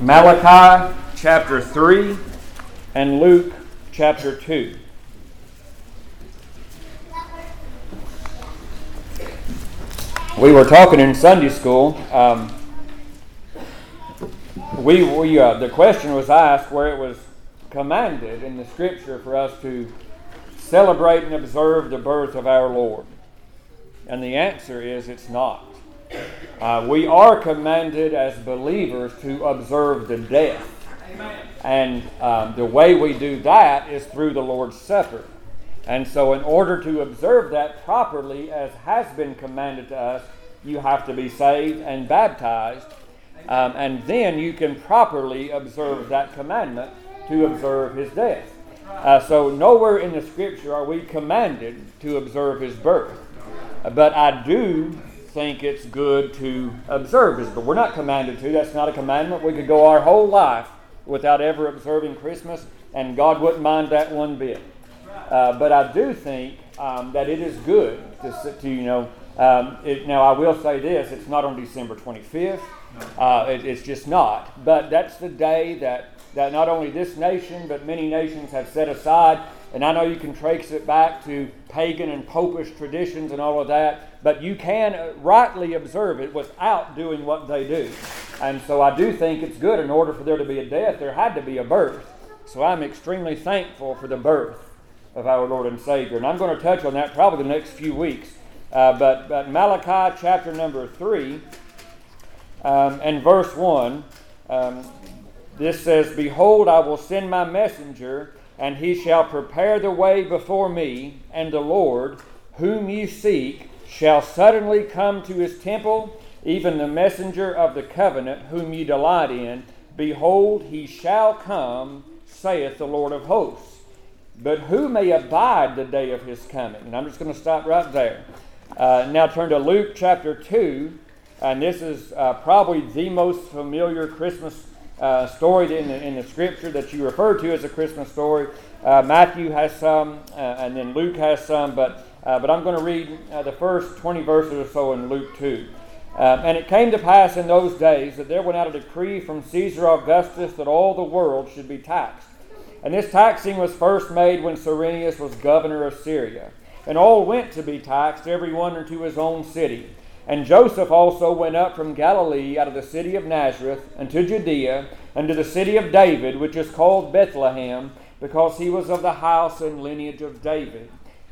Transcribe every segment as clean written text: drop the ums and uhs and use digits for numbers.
Malachi chapter 3 and Luke chapter 2. We were talking in Sunday school. The question was asked where it was commanded in the Scripture for us to celebrate and observe the birth of our Lord. And the answer is it's not. We are commanded as believers to observe the death. Amen. And the way we do that is through the Lord's Supper. And so in order to observe that properly as has been commanded to us, you have to be saved and baptized. And then you can properly observe that commandment to observe His death. So nowhere in the Scripture are we commanded to observe His birth. But I do think it's good to observe His birth. We're not commanded to. That's not a commandment. We could go our whole life without ever observing Christmas, and God wouldn't mind that one bit. But I do think that it is good to I will say this, it's not on December 25th. It's just not. But that's the day that not only this nation, but many nations have set aside. And I know you can trace it back to pagan and popish traditions and all of that, but you can rightly observe it without doing what they do. And so I do think it's good. In order for there to be a death, there had to be a birth. So I'm extremely thankful for the birth of our Lord and Savior. And I'm going to touch on that probably the next few weeks. But Malachi chapter number 3 and verse 1, this says, "Behold, I will send my messenger, and he shall prepare the way before me, and the Lord, whom you seek, shall suddenly come to his temple, even the messenger of the covenant, whom you delight in. Behold, he shall come, saith the Lord of hosts. But who may abide the day of his coming?" And I'm just going to stop right there. Now turn to Luke chapter 2. And this is probably the most familiar Christmas story in the Scripture that you refer to as a Christmas story. Matthew has some, and then Luke has some. But I'm going to read the first 20 verses or so in Luke 2. "And it came to pass in those days that there went out a decree from Caesar Augustus that all the world should be taxed. And this taxing was first made when Cyrenius was governor of Syria. And all went to be taxed, every one unto his own city. And Joseph also went up from Galilee out of the city of Nazareth unto Judea, unto the city of David, which is called Bethlehem, because he was of the house and lineage of David,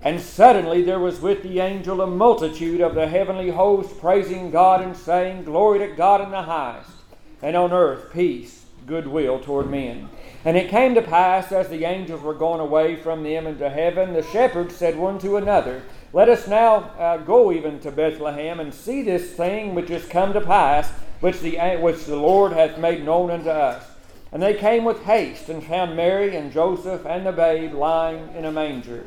And suddenly there was with the angel a multitude of the heavenly host, praising God and saying, Glory to God in the highest, and on earth peace, goodwill toward men. And it came to pass, as the angels were going away from them into heaven, the shepherds said one to another, Let us now go even to Bethlehem, and see this thing which is come to pass, which the Lord hath made known unto us. And they came with haste, and found Mary and Joseph and the babe lying in a manger.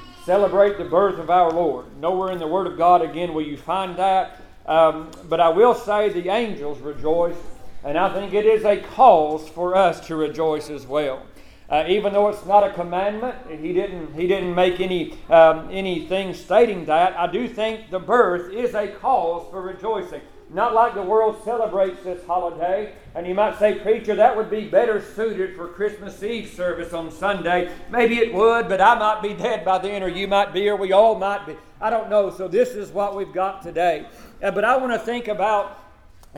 celebrate the birth of our Lord. Nowhere in the Word of God, again, will you find that. But I will say the angels rejoiced, and I think it is a cause for us to rejoice as well. Even though it's not a commandment, he didn't make anything stating that. I do think the birth is a cause for rejoicing. Not like the world celebrates this holiday. And you might say, preacher, that would be better suited for Christmas Eve service on Sunday. Maybe it would, but I might be dead by then, or you might be, or we all might be. I don't know. So this is what we've got today. But I want to think about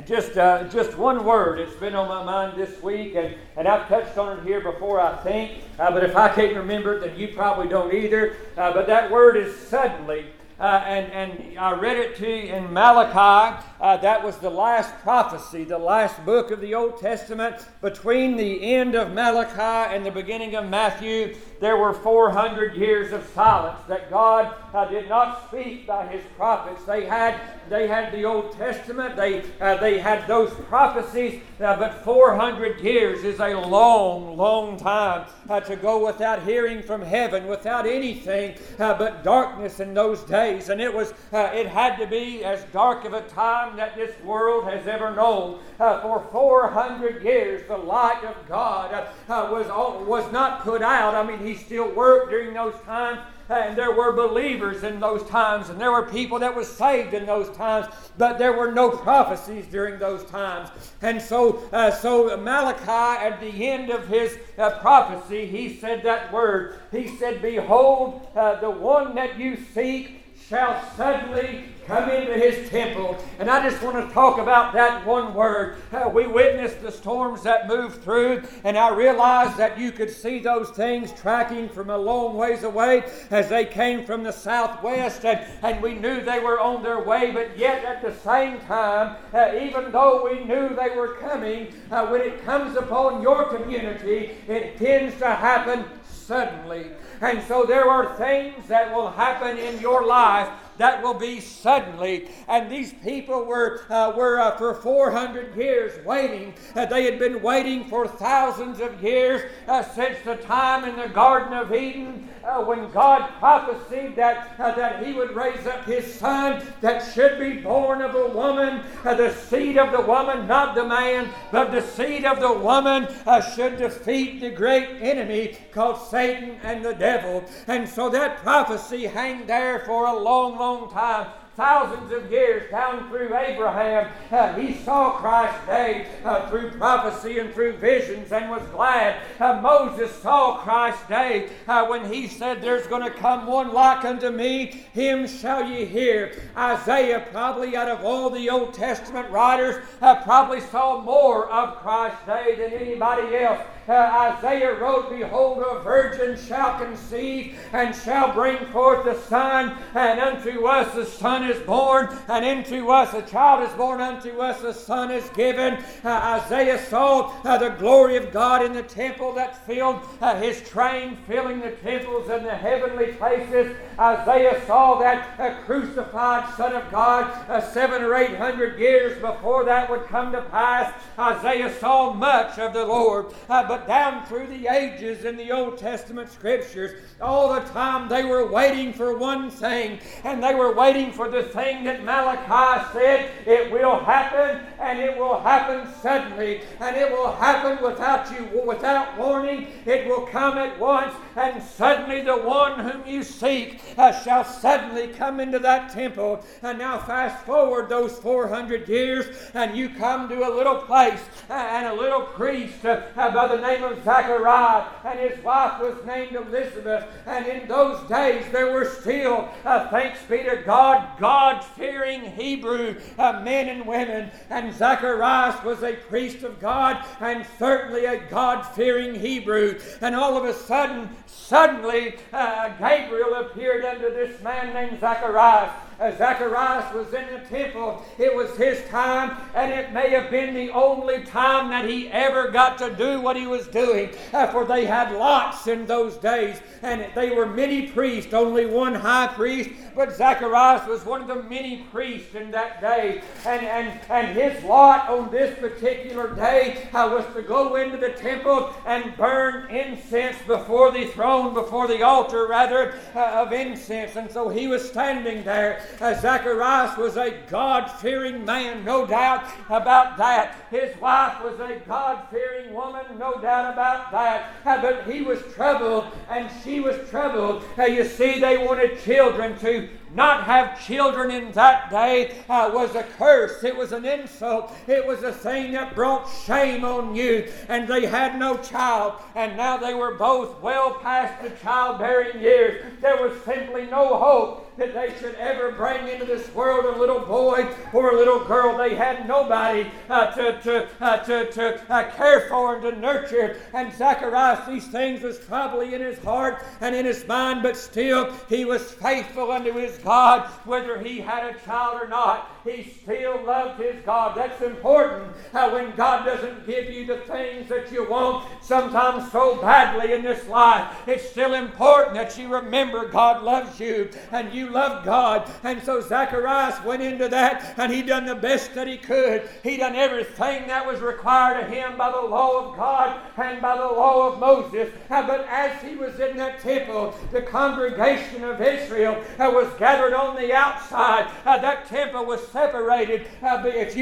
just one word. It's been on my mind this week, and I've touched on it here before, I think. But if I can't remember it, then you probably don't either. But that word is suddenly. And I read it to you in Malachi. That was the last prophecy, the last book of the Old Testament. Between the end of Malachi and the beginning of Matthew, there were 400 years of silence that God did not speak by His prophets. They had the Old Testament. They had those prophecies. But 400 years is a long, long time to go without hearing from heaven, without anything but darkness in those days. And it was, it had to be as dark of a time that this world has ever known. For 400 years, the light of God was not put out. I mean, He still worked during those times. And there were believers in those times, and there were people that were saved in those times, but there were no prophecies during those times. And so Malachi, at the end of his prophecy, he said that word. He said, "Behold, the one that you seek shall suddenly come into His temple." And I just want to talk about that one word. We witnessed the storms that moved through, and I realized that you could see those things tracking from a long ways away as they came from the southwest, and we knew they were on their way. But yet at the same time, even though we knew they were coming, when it comes upon your community, it tends to happen suddenly. And so there are things that will happen in your life that will be suddenly. And these people were for 400 years waiting. They had been waiting for thousands of years since the time in the Garden of Eden when God prophesied that He would raise up His Son that should be born of a woman. The seed of the woman, not the man, but the seed of the woman should defeat the great enemy called Satan and the devil. And so that prophecy hung there for a long time, thousands of years down through Abraham. He saw Christ's day through prophecy and through visions and was glad. Moses saw Christ's day when he said, "There's going to come one like unto me, him shall ye hear." Isaiah, probably out of all the Old Testament writers, probably saw more of Christ's day than anybody else. Isaiah wrote, "Behold, a virgin shall conceive and shall bring forth a son, and unto us a son is born, and unto us a child is born, unto us a son is given." Isaiah saw the glory of God in the temple that filled His train, filling the temples and the heavenly places. Isaiah saw that crucified Son of God 700 or 800 years before that would come to pass. Isaiah saw much of the Lord. But down through the ages in the Old Testament Scriptures, all the time they were waiting for one thing, and they were waiting for the thing that Malachi said, it will happen, and it will happen suddenly, and it will happen without warning. It will come at once, and suddenly the one whom you seek shall suddenly come into that temple. And now fast forward those 400 years, and you come to a little place and a little priest by the name of Zachariah, and his wife was named Elizabeth. And in those days there were still, thanks be to God, God-fearing Hebrew men and women. And Zacharias was a priest of God, and certainly a God-fearing Hebrew. And all of a sudden, Gabriel appeared unto this man named Zacharias. Zacharias was in the temple. It was his time, and it may have been the only time that he ever got to do what he was doing, for they had lots in those days, and they were many priests, only one high priest, but Zacharias was one of the many priests in that day, and his lot on this particular day was to go into the temple and burn incense before the throne, before the altar rather, of incense. And so he was standing there, Zacharias was a God-fearing man, no doubt about that. His wife was a God-fearing woman, no doubt about that. But he was troubled and she was troubled. You see, they wanted children. To not have children in that day was a curse. It was an insult. It was a thing that brought shame on you. And they had no child. And now they were both well past the childbearing years. There was simply no hope that they should ever bring into this world a little boy or a little girl. They had nobody to care for and to nurture. And Zacharias, these things was probably in his heart and in his mind, but still he was faithful unto his God, whether he had a child or not. He still loved his God. That's important. When God doesn't give you the things that you want, sometimes so badly in this life, it's still important that you remember God loves you and you love God. And so Zacharias went into that, and he done the best that he could. He done everything that was required of him by the law of God and by the law of Moses. But as he was in that temple, the congregation of Israel was gathered on the outside. That temple was separated. If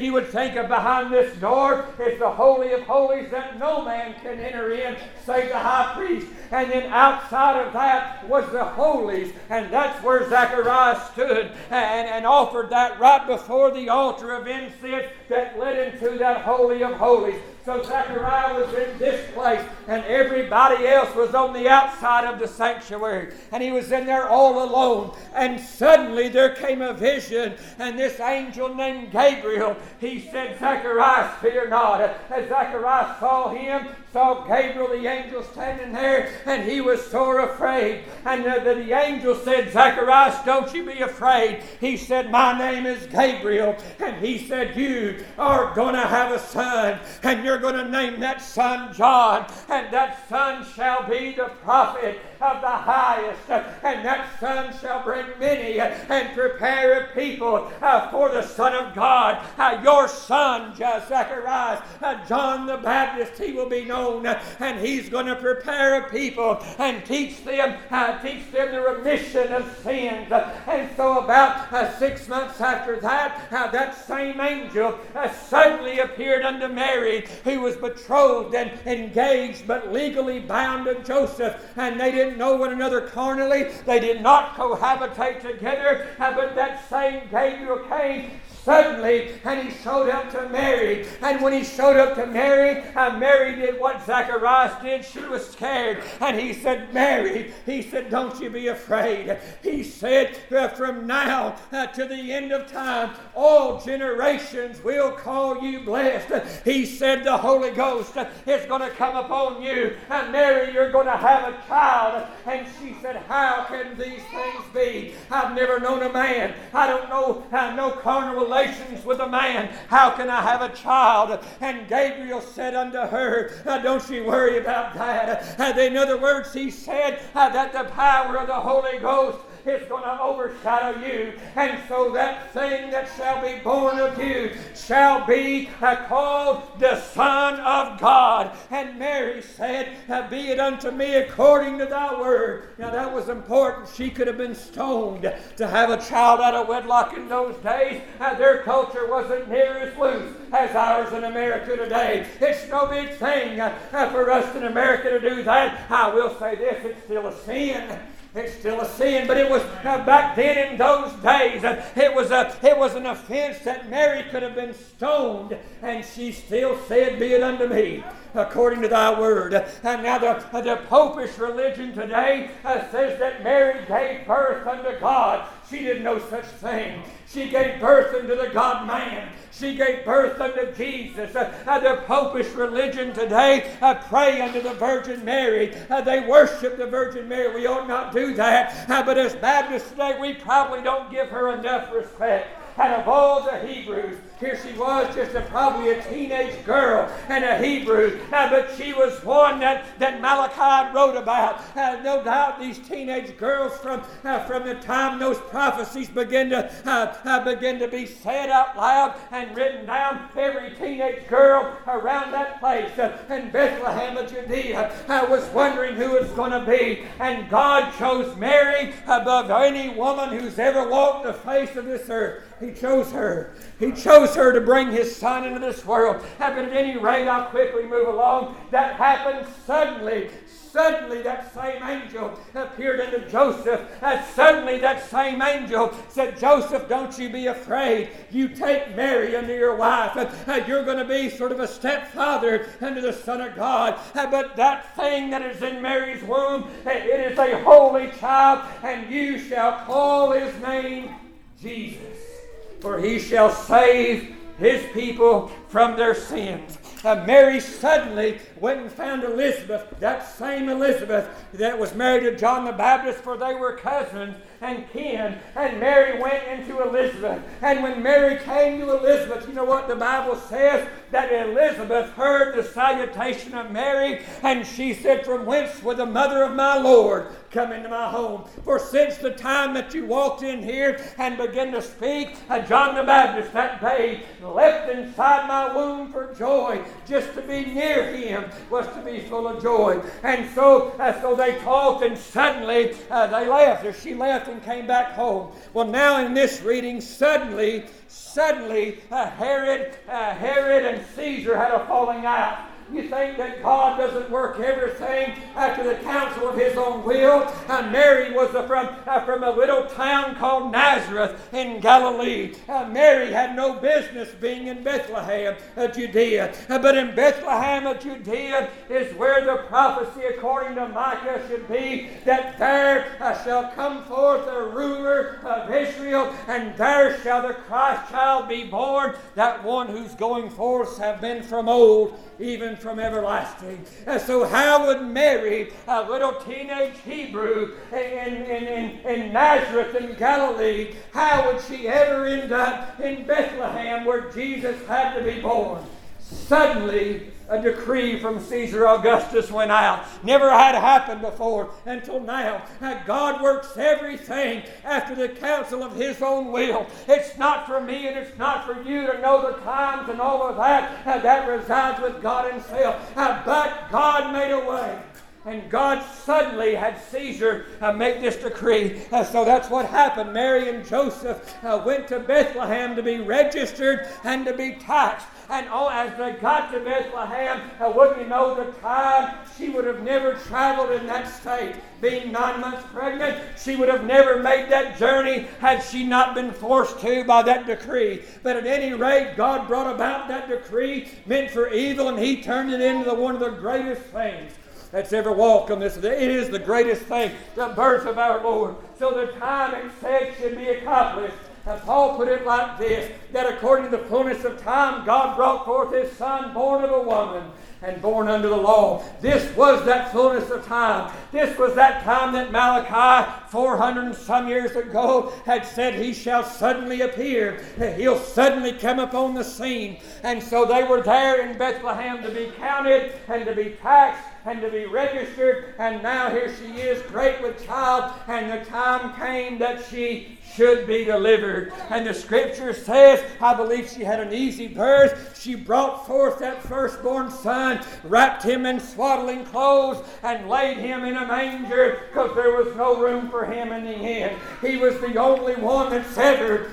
you would think of behind this door, it's the Holy of Holies that no man can enter in save the high priest. And then outside of that was the Holies. And that's where Zacharias stood and offered that right before the altar of incense that led into that Holy of Holies. So Zechariah was in this place, and everybody else was on the outside of the sanctuary. And he was in there all alone. And suddenly there came a vision, and this angel named Gabriel, he said, Zechariah, fear not. As Zechariah saw Gabriel, the angel, standing there, and he was sore afraid. And the angel said, Zacharias, don't you be afraid. He said, my name is Gabriel. And he said, you are going to have a son, and you're going to name that son John. And that son shall be the prophet of the highest, and that son shall bring many and prepare a people for the Son of God. Your son, Zacharias, John the Baptist, he will be known, and he's going to prepare a people and teach them the remission of sins. And so about 6 months after that, that same angel suddenly appeared unto Mary, who was betrothed and engaged but legally bound to Joseph, and they didn't know one another carnally. They did not cohabitate together, but that same Gabriel came suddenly, and he showed up to Mary. And when he showed up to Mary, Mary did what Zacharias did. She was scared. And he said, Mary, he said, don't you be afraid. He said, from now to the end of time, all generations will call you blessed. He said, the Holy Ghost is going to come upon you. And Mary, you're going to have a child. And she said, how can these things be? I've never known a man. I don't know no carnal relations with a man. How can I have a child? And Gabriel said unto her, don't you worry about that. In other words, he said that the power of the Holy Ghost is going to overshadow you. And so that thing that shall be born of you shall be called the Son of God. And Mary said, be it unto me according to thy word. Now that was important. She could have been stoned to have a child out of wedlock in those days. Their culture wasn't near as loose as ours in America today. It's no big thing for us in America to do that. I will say this, it's still a sin. It's still a sin, but it was back then in those days. It was an offense that Mary could have been stoned, and she still said, be it unto me according to thy word. And now the popish religion today says that Mary gave birth unto God. She did no such thing. She gave birth unto the God-man. She gave birth unto Jesus. The popish religion today pray unto the Virgin Mary. They worship the Virgin Mary. We ought not do that. But as Baptists today, we probably don't give her enough respect. And of all the Hebrews, Here she was, just probably a teenage girl and a Hebrew, but she was one that Malachi wrote about. No doubt these teenage girls from the time those prophecies begin to be said out loud and written down, every teenage girl around that place in Bethlehem of Judea was wondering who it's going to be. And God chose Mary above any woman who's ever walked the face of this earth. He chose her. He chose her to bring His Son into this world. But at any rate, I'll quickly move along. That happened suddenly. Suddenly that same angel appeared unto Joseph. And suddenly that same angel said, Joseph, don't you be afraid. You take Mary unto your wife. You're going to be sort of a stepfather unto the Son of God. But that thing that is in Mary's womb, it is a holy child, and you shall call His name Jesus. For He shall save His people from their sins. Mary suddenly went and found Elizabeth, that same Elizabeth that was married to John the Baptist, for they were cousins and kin. And Mary went into Elizabeth. And when Mary came to Elizabeth, you know what the Bible says? That Elizabeth heard the salutation of Mary, and she said, from whence would the mother of my Lord come into my home? For since the time that you walked in here and began to speak, John the Baptist, that babe, leapt inside my womb for joy. Just to be near him was to be full of joy. And so they talked, and suddenly they left, or she left and came back home. Well, now in this reading, suddenly Herod and Caesar had a falling out. You think that God doesn't work everything after the counsel of His own will? Mary was from a little town called Nazareth in Galilee. Mary had no business being in Bethlehem of Judea. But in Bethlehem of Judea is where the prophecy according to Micah should be, that there shall come forth a ruler of Israel, and there shall the Christ child be born, that one whose going forth have been from old, even from everlasting. So how would Mary, a little teenage Hebrew in Nazareth in Galilee, how would she ever end up in Bethlehem where Jesus had to be born? Suddenly, a decree from Caesar Augustus went out. Never had happened before until now. God works everything after the counsel of His own will. It's not for me and it's not for you to know the times and all of that. That resides with God Himself. But God made a way. And God suddenly had Caesar make this decree. So that's what happened. Mary and Joseph went to Bethlehem to be registered and to be taxed. And as they got to Bethlehem, wouldn't you know the time? She would have never traveled in that state. Being 9 months pregnant, she would have never made that journey had she not been forced to by that decree. But at any rate, God brought about that decree meant for evil, and He turned it into one of the greatest things that's ever walked on this. It is the greatest thing, the birth of our Lord. So the time it said should be accomplished. And Paul put it like this, that according to the fullness of time, God brought forth His Son, born of a woman and born under the law. This was that fullness of time. This was that time that Malachi 400 and some years ago had said, He shall suddenly appear. He'll suddenly come upon the scene. And so they were there in Bethlehem to be counted and to be taxed and to be registered. And now here she is, great with child. And the time came that she should be delivered. And the Scripture says, I believe she had an easy birth. She brought forth that firstborn son, wrapped him in swaddling clothes, and laid him in a manger, because there was no room for him in the inn. He was the only one that's ever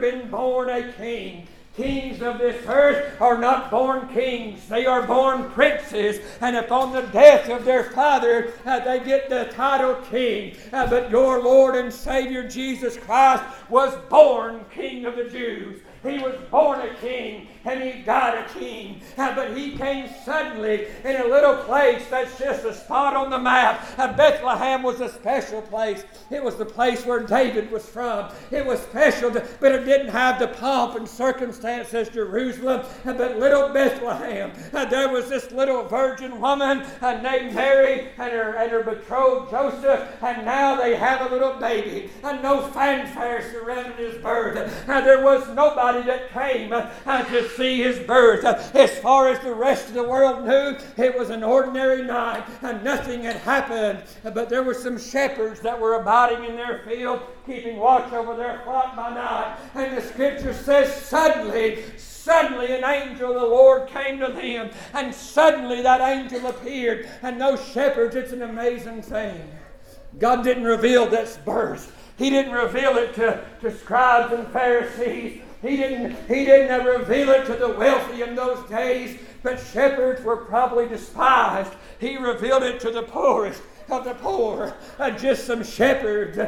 been born a king. Kings of this earth are not born kings. They are born princes. And upon the death of their father, they get the title king. But your Lord and Savior Jesus Christ was born King of the Jews. He was born a king, and He died a king. But He came suddenly in a little place that's just a spot on the map. Bethlehem was a special place. It was the place where David was from. It was special, but it didn't have the pomp and circumstance as Jerusalem. But little Bethlehem, there was this little virgin woman named Mary and her betrothed Joseph, and now they have a little baby. No fanfare surrounded His birth. There was nobody everybody that came to see his birth. As far as the rest of the world knew, it was an ordinary night and nothing had happened. But there were some shepherds that were abiding in their field, keeping watch over their flock by night. And the scripture says, suddenly an angel of the Lord came to them, and suddenly that angel appeared. And those shepherds, it's an amazing thing. God didn't reveal this birth. He didn't reveal it to scribes and Pharisees. He didn't reveal it to the wealthy in those days. But shepherds were probably despised. He revealed it to the poorest of the poor, just some shepherds.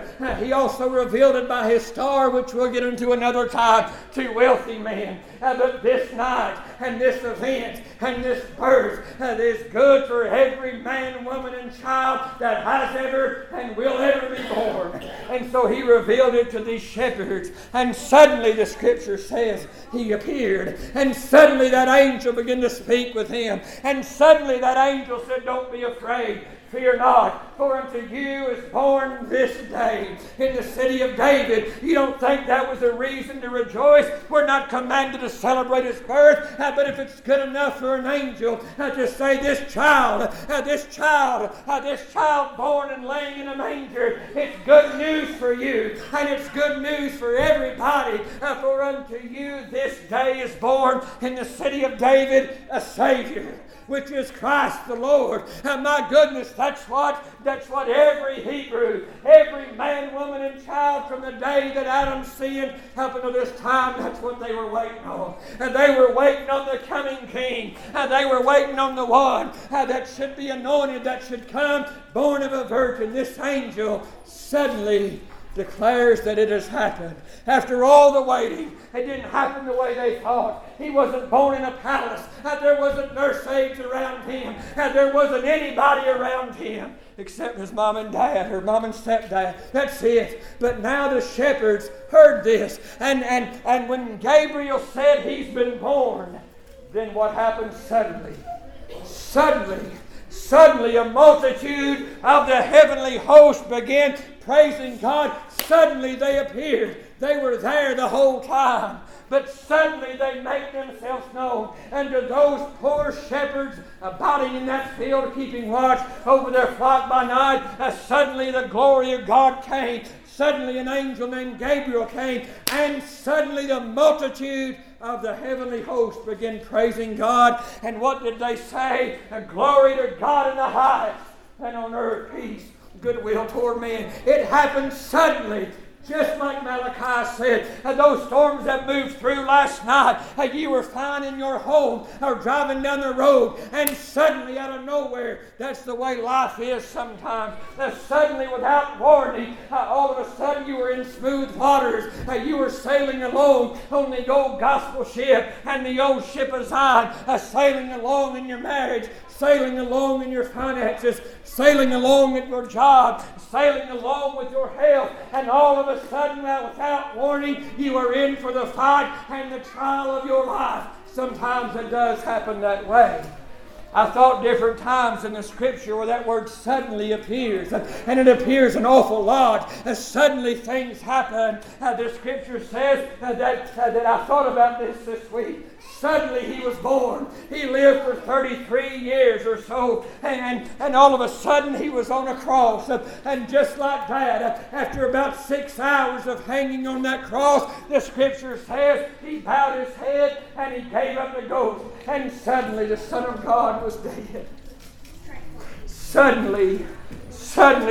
He also revealed it by his star, which we'll get into another time, to wealthy men. But this night and this event and this birth is good for every man, woman, and child that has ever and will ever be born. And so he revealed it to these shepherds. And suddenly, the scripture says, he appeared. And suddenly that angel began to speak with him. And suddenly that angel said, "Don't be afraid. Fear not, for unto you is born this day in the city of David." You don't think that was a reason to rejoice? We're not commanded to celebrate his birth, but if it's good enough for an angel to say this child born and laying in a manger, it's good news for you, and it's good news for everybody, for unto you this day is born in the city of David a Savior, which is Christ the Lord. And my goodness, that's what every Hebrew, every man, woman, and child from the day that Adam sinned up until this time, that's what they were waiting on. And they were waiting on the coming King. And they were waiting on the one that should be anointed, that should come, born of a virgin. This angel suddenly declares that it has happened. After all the waiting, it didn't happen the way they thought. He wasn't born in a palace. There wasn't nursemaids around him. There wasn't anybody around him except his mom and dad, or mom and stepdad. That's it. But now the shepherds heard this. And when Gabriel said he's been born, then what happened suddenly? Suddenly a multitude of the heavenly host began praising God. Suddenly they appeared. They were there the whole time. But suddenly they make themselves known. And to those poor shepherds abiding in that field, keeping watch over their flock by night, suddenly the glory of God came. Suddenly an angel named Gabriel came. And suddenly the multitude of the heavenly host began praising God. And what did they say? Glory to God in the highest, and on earth peace, goodwill toward men. It happened suddenly, just like Malachi said. Those storms that moved through last night, you were fine in your home or driving down the road, and suddenly out of nowhere, that's the way life is sometimes. Suddenly, without warning, all of a sudden you were in smooth waters. You were sailing along on the old gospel ship and the old ship of Zion, sailing along in your marriage, sailing along in your finances, sailing along at your job, sailing along with your health, and all of a sudden, without warning, you are in for the fight and the trial of your life. Sometimes it does happen that way. I thought different times in the scripture where that word suddenly appears, and it appears an awful lot. Suddenly things happen. The scripture says that I thought about this week. Suddenly he was born. He lived for 33 years or so, and all of a sudden he was on a cross. And just like that, after about 6 hours of hanging on that cross, the scripture says he bowed his head and he gave up the ghost. And suddenly the Son of God was dead. Suddenly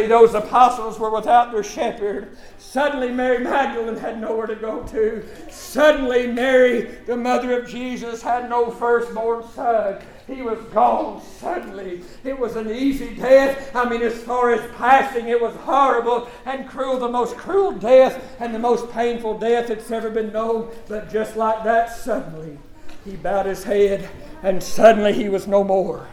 those apostles were without their shepherd. Suddenly Mary Magdalene had nowhere to go to. Suddenly Mary, the mother of Jesus, had no firstborn son. He was gone suddenly. It was an easy death. I mean, as far as passing, it was horrible and cruel, the most cruel death and the most painful death that's ever been known. But just like that, suddenly he bowed his head, and suddenly he was no more.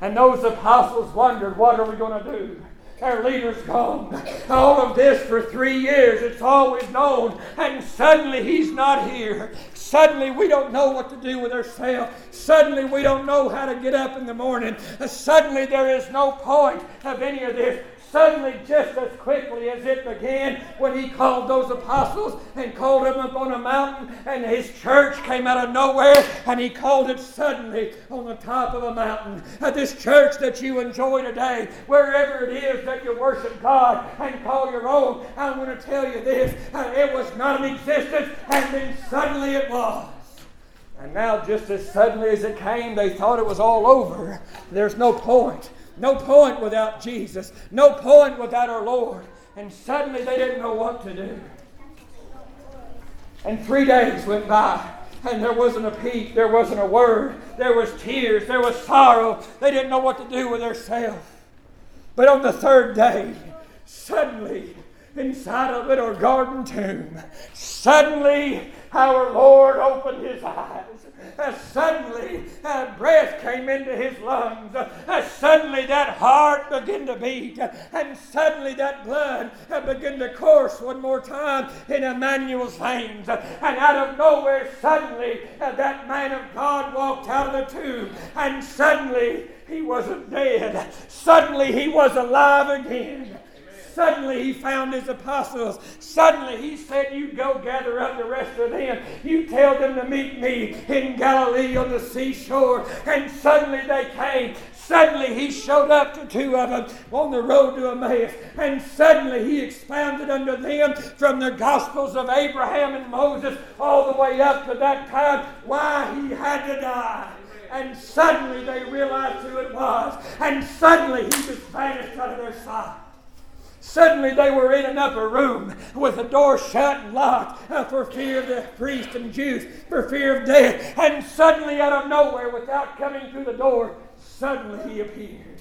And those apostles wondered, what are we going to do? Our leader's gone. All of this for 3 years. It's always known. And suddenly he's not here. Suddenly we don't know what to do with ourselves. Suddenly we don't know how to get up in the morning. Suddenly there is no point of any of this. suddenly just as quickly as it began when he called those apostles and called them up on a mountain, and his church came out of nowhere and he called it suddenly on the top of a mountain. This church that you enjoy today, wherever it is that you worship God and call your own, I want to tell you this, it was not in existence, and then suddenly it was. And now just as suddenly as it came, they thought it was all over. There's no point. No point without Jesus. No point without our Lord. And suddenly they didn't know what to do. And 3 days went by. And there wasn't a peep. There wasn't a word. There was tears. There was sorrow. They didn't know what to do with themselves. But on the third day, suddenly, inside a little garden tomb, suddenly our Lord opened his eyes. Suddenly breath came into his lungs. Suddenly that heart began to beat. And suddenly that blood began to course one more time in Emmanuel's veins. And out of nowhere, suddenly, that man of God walked out of the tomb. And suddenly he wasn't dead. Suddenly he was alive again. Suddenly he found his apostles. Suddenly he said, you go gather up the rest of them. You tell them to meet me in Galilee on the seashore. And suddenly they came. Suddenly he showed up to two of them on the road to Emmaus. And suddenly he expounded unto them from the Gospels of Abraham and Moses all the way up to that time why he had to die. And suddenly they realized who it was. And suddenly he was vanished out of their sight. Suddenly they were in an upper room with the door shut and locked for fear of the priests and Jews, for fear of death. And suddenly out of nowhere, without coming through the door, suddenly he appeared.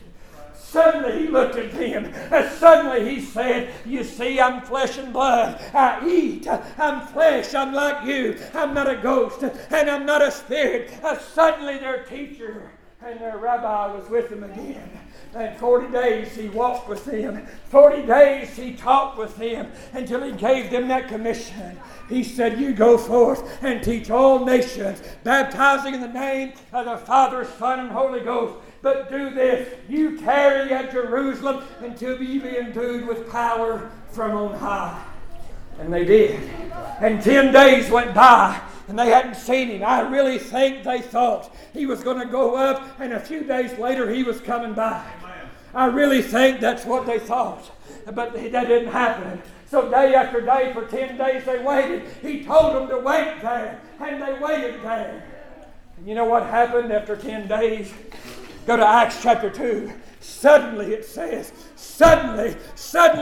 Suddenly he looked at them. Suddenly he said, you see, I'm flesh and blood. I eat. I'm flesh. I'm like you. I'm not a ghost. And I'm not a spirit. Suddenly their teacher and their rabbi was with them again. And 40 days he walked with them. 40 days he talked with them until he gave them that commission. He said, you go forth and teach all nations, baptizing in the name of the Father, Son, and Holy Ghost. But do this, you tarry at Jerusalem until you be endued with power from on high. And they did. And 10 days went by. And they hadn't seen him. I really think they thought he was going to go up and a few days later he was coming back. I really think that's what they thought. But that didn't happen. So day after day for 10 days they waited. He told them to wait there. And they waited there. And you know what happened after 10 days? Go to Acts chapter 2. Suddenly it says, suddenly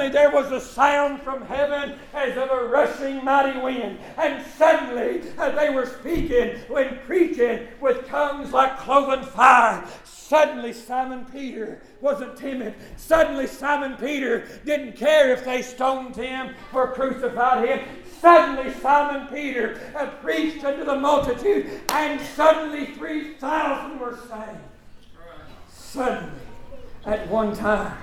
there was a sound from heaven as of a rushing mighty wind. And suddenly they were speaking and preaching with tongues like cloven fire. Suddenly Simon Peter wasn't timid. Suddenly Simon Peter didn't care if they stoned him or crucified him. Suddenly Simon Peter preached unto the multitude, and suddenly 3,000 were saved. Suddenly. At one time.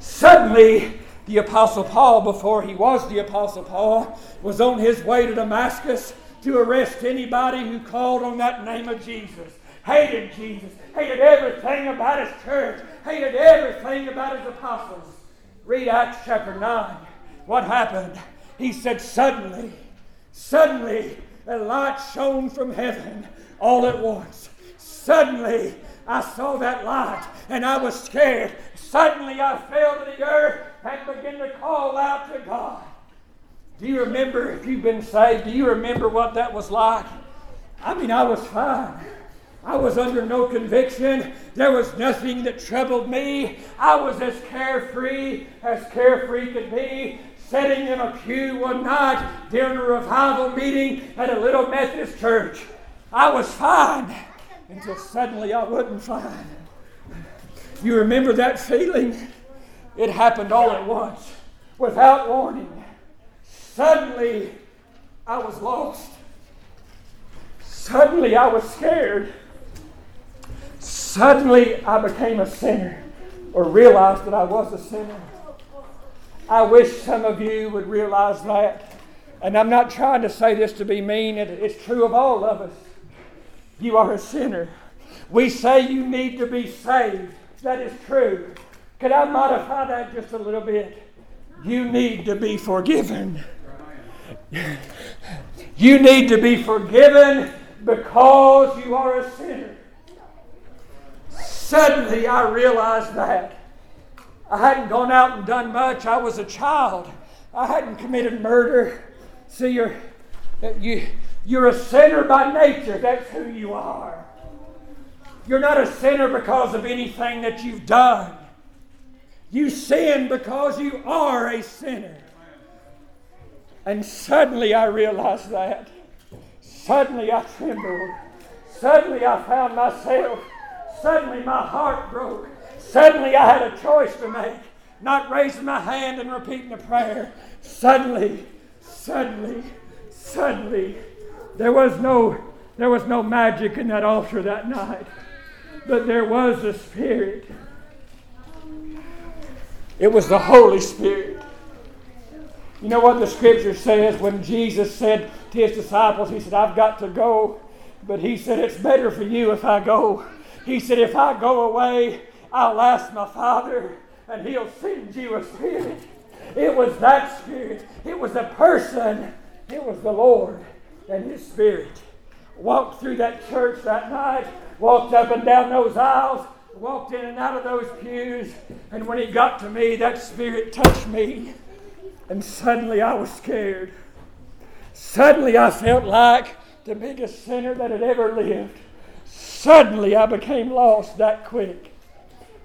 Suddenly, the Apostle Paul, before he was the Apostle Paul, was on his way to Damascus to arrest anybody who called on that name of Jesus. Hated Jesus. Hated everything about his church. Hated everything about his apostles. Read Acts chapter 9. What happened? He said, suddenly, a light shone from heaven all at once. Suddenly, I saw that light and I was scared. Suddenly I fell to the earth and began to call out to God. Do you remember, if you've been saved, do you remember what that was like? I mean, I was fine. I was under no conviction. There was nothing that troubled me. I was as carefree could be. Sitting in a pew one night during a revival meeting at a little Methodist church. I was fine. Until suddenly I wasn't fine. You remember that feeling? It happened all at once, without warning. Suddenly I was lost. Suddenly I was scared. Suddenly I became a sinner, or realized that I was a sinner. I wish some of you would realize that. And I'm not trying to say this to be mean. It's true of all of us. You are a sinner. We say you need to be saved. That is true. Could I modify that just a little bit? You need to be forgiven. You need to be forgiven because you are a sinner. Suddenly I realized that. I hadn't gone out and done much. I was a child. I hadn't committed murder. See, you're a sinner by nature. That's who you are. You're not a sinner because of anything that you've done. You sin because you are a sinner. And suddenly I realized that. Suddenly I trembled. Suddenly I found myself. Suddenly my heart broke. Suddenly I had a choice to make. Not raising my hand and repeating a prayer. Suddenly. There was no magic in that altar that night. But there was a Spirit. It was the Holy Spirit. You know what the Scripture says when Jesus said to His disciples, He said, I've got to go. But He said, it's better for you if I go. He said, if I go away, I'll ask my Father and He'll send you a Spirit. It was that Spirit. It was a person. It was the Lord and His Spirit. Walked through that church that night. Walked up and down those aisles. Walked in and out of those pews, and when He got to me, that Spirit touched me, and suddenly I was scared. Suddenly I felt like the biggest sinner that had ever lived. Suddenly I became lost that quick.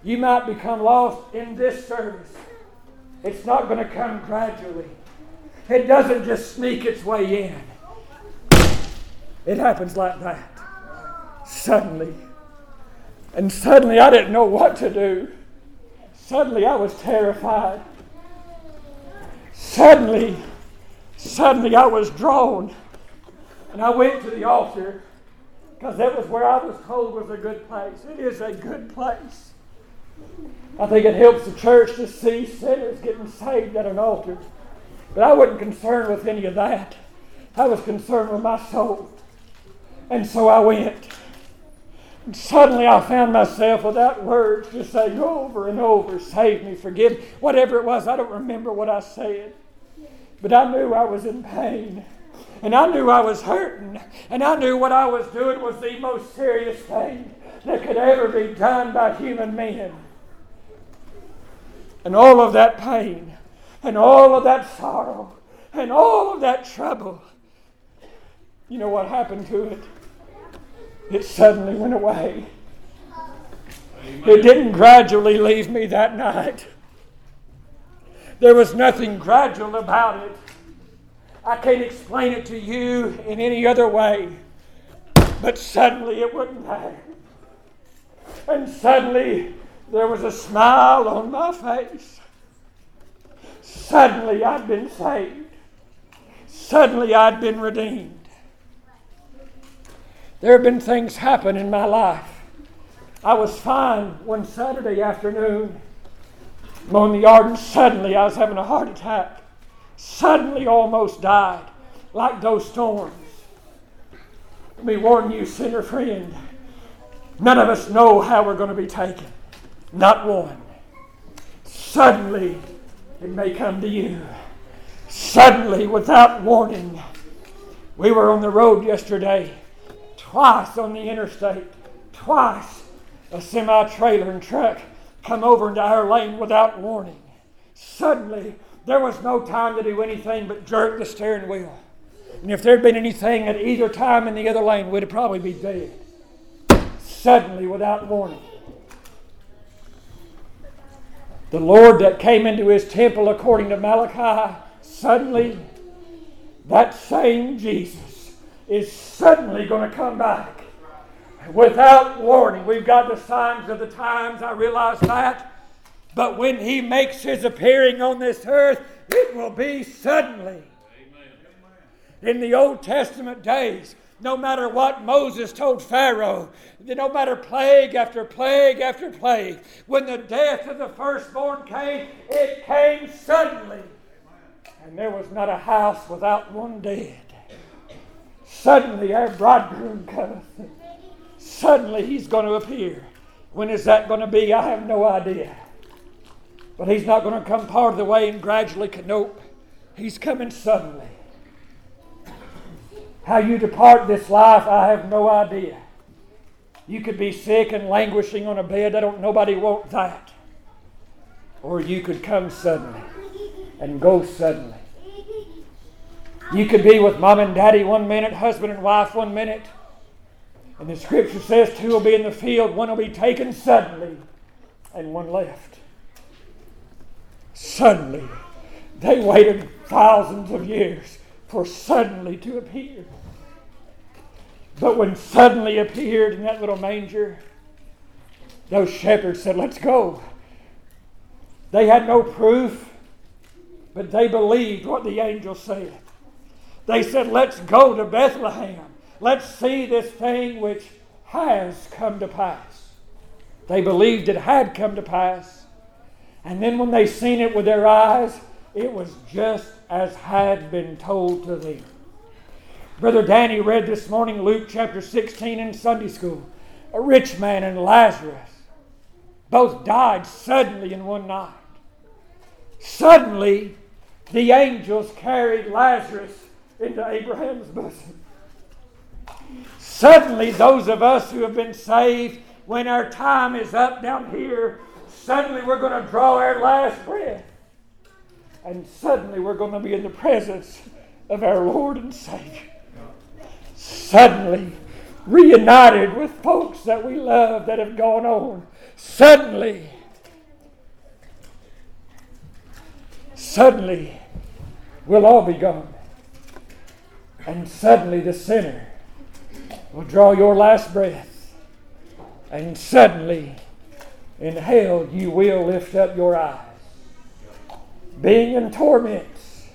You might become lost in this service. It's not going to come gradually. It doesn't just sneak its way in. It happens like that. Suddenly. And suddenly I didn't know what to do. Suddenly I was terrified. Suddenly I was drawn. And I went to the altar because that was where I was told was a good place. It is a good place. I think it helps the church to see sinners getting saved at an altar. But I wasn't concerned with any of that. I was concerned with my soul. And so I went. And suddenly I found myself without words just saying over and over, save me, forgive me. Whatever it was, I don't remember what I said. But I knew I was in pain. And I knew I was hurting. And I knew what I was doing was the most serious thing that could ever be done by human men. And all of that pain, and all of that sorrow, and all of that trouble, you know what happened to it? It suddenly went away. Amen. It didn't gradually leave me that night. There was nothing gradual about it. I can't explain it to you in any other way. But suddenly it wasn't there. And suddenly there was a smile on my face. Suddenly I'd been saved. Suddenly I'd been redeemed. There have been things happen in my life. I was fine one Saturday afternoon. I'm on the yard and suddenly I was having a heart attack. Suddenly almost died, like those storms. Let me warn you, sinner friend, none of us know how we're going to be taken. Not one. Suddenly, it may come to you. Suddenly, without warning. We were on the road yesterday. Twice on the interstate, twice a semi-trailer and truck come over into our lane without warning. Suddenly, there was no time to do anything but jerk the steering wheel. And if there had been anything at either time in the other lane, we'd probably be dead. Suddenly, without warning. The Lord that came into His temple according to Malachi, suddenly, that same Jesus is suddenly going to come back without warning. We've got the signs of the times, I realize that. But when He makes His appearing on this earth, it will be suddenly. Amen. In the Old Testament days, no matter what Moses told Pharaoh, no matter plague after plague after plague, when the death of the firstborn came, it came suddenly. And there was not a house without one dead. Suddenly our bridegroom cometh. Suddenly He's going to appear. When is that going to be? I have no idea. But he's not going to come part of the way and gradually nope. He's coming suddenly. How you depart this life, I have no idea. You could be sick and languishing on a bed. Nobody wants that. Or you could come suddenly and go suddenly. You could be with mom and daddy one minute, husband and wife one minute. And the scripture says two will be in the field, one will be taken suddenly, and one left. Suddenly. They waited thousands of years for suddenly to appear. But when suddenly appeared in that little manger, those shepherds said, let's go. They had no proof, but they believed what the angel said. They said, let's go to Bethlehem. Let's see this thing which has come to pass. They believed it had come to pass. And then when they seen it with their eyes, it was just as had been told to them. Brother Danny read this morning Luke chapter 16 in Sunday school. A rich man and Lazarus both died suddenly in one night. Suddenly, the angels carried Lazarus into Abraham's bosom. Suddenly, those of us who have been saved, when our time is up down here, suddenly we're going to draw our last breath. And suddenly we're going to be in the presence of our Lord and Savior. Suddenly, reunited with folks that we love that have gone on. Suddenly, we'll all be gone. And suddenly the sinner will draw your last breath. And suddenly, in hell, you will lift up your eyes. Being in torments.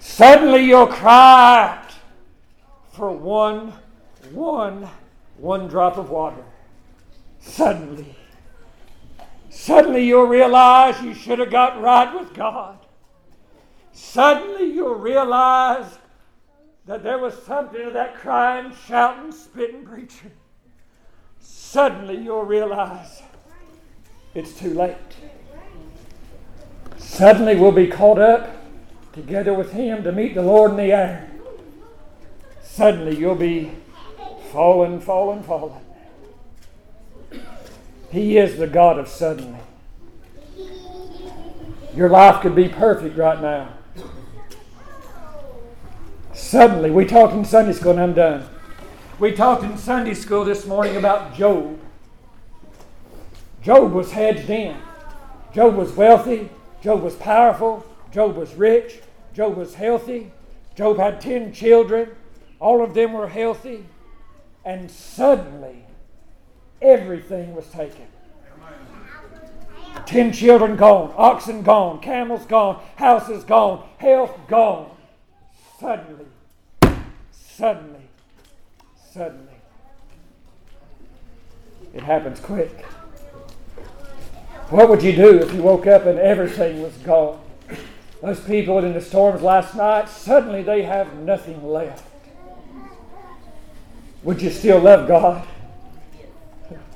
Suddenly you'll cry out for one drop of water. Suddenly. Suddenly you'll realize you should have got right with God. Suddenly you'll realize that there was something to that crying, shouting, spitting preacher. Suddenly you'll realize it's too late. Suddenly we'll be caught up together with Him to meet the Lord in the air. Suddenly you'll be fallen. He is the God of suddenly. Your life could be perfect right now. Suddenly, we talked in Sunday school, and I'm done. We talked in Sunday school this morning about Job. Job was hedged in. Job was wealthy. Job was powerful. Job was rich. Job was healthy. Job had 10 children. All of them were healthy. And suddenly, everything was taken. 10 children gone. Oxen gone. Camels gone. Houses gone. Health gone. Suddenly. It happens quick. What would you do if you woke up and everything was gone? Those people in the storms last night, suddenly they have nothing left. Would you still love God?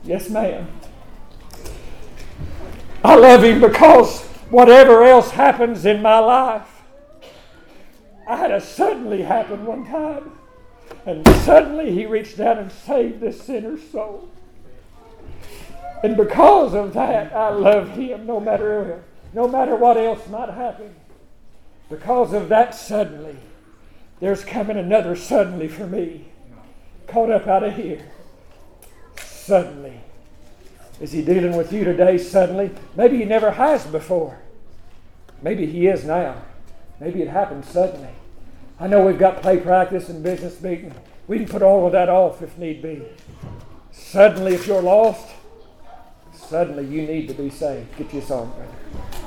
Yes, ma'am. I love Him because whatever else happens in my life, I had a suddenly happen one time. And suddenly He reached down and saved this sinner's soul. And because of that, I love Him no matter what else might happen. Because of that suddenly, there's coming another suddenly for me. Caught up out of here. Suddenly. Is He dealing with you today suddenly? Maybe He never has before. Maybe He is now. Maybe it happened suddenly. I know we've got play practice and business meeting. We can put all of that off if need be. Suddenly, if you're lost, suddenly you need to be saved. Get your song, brother.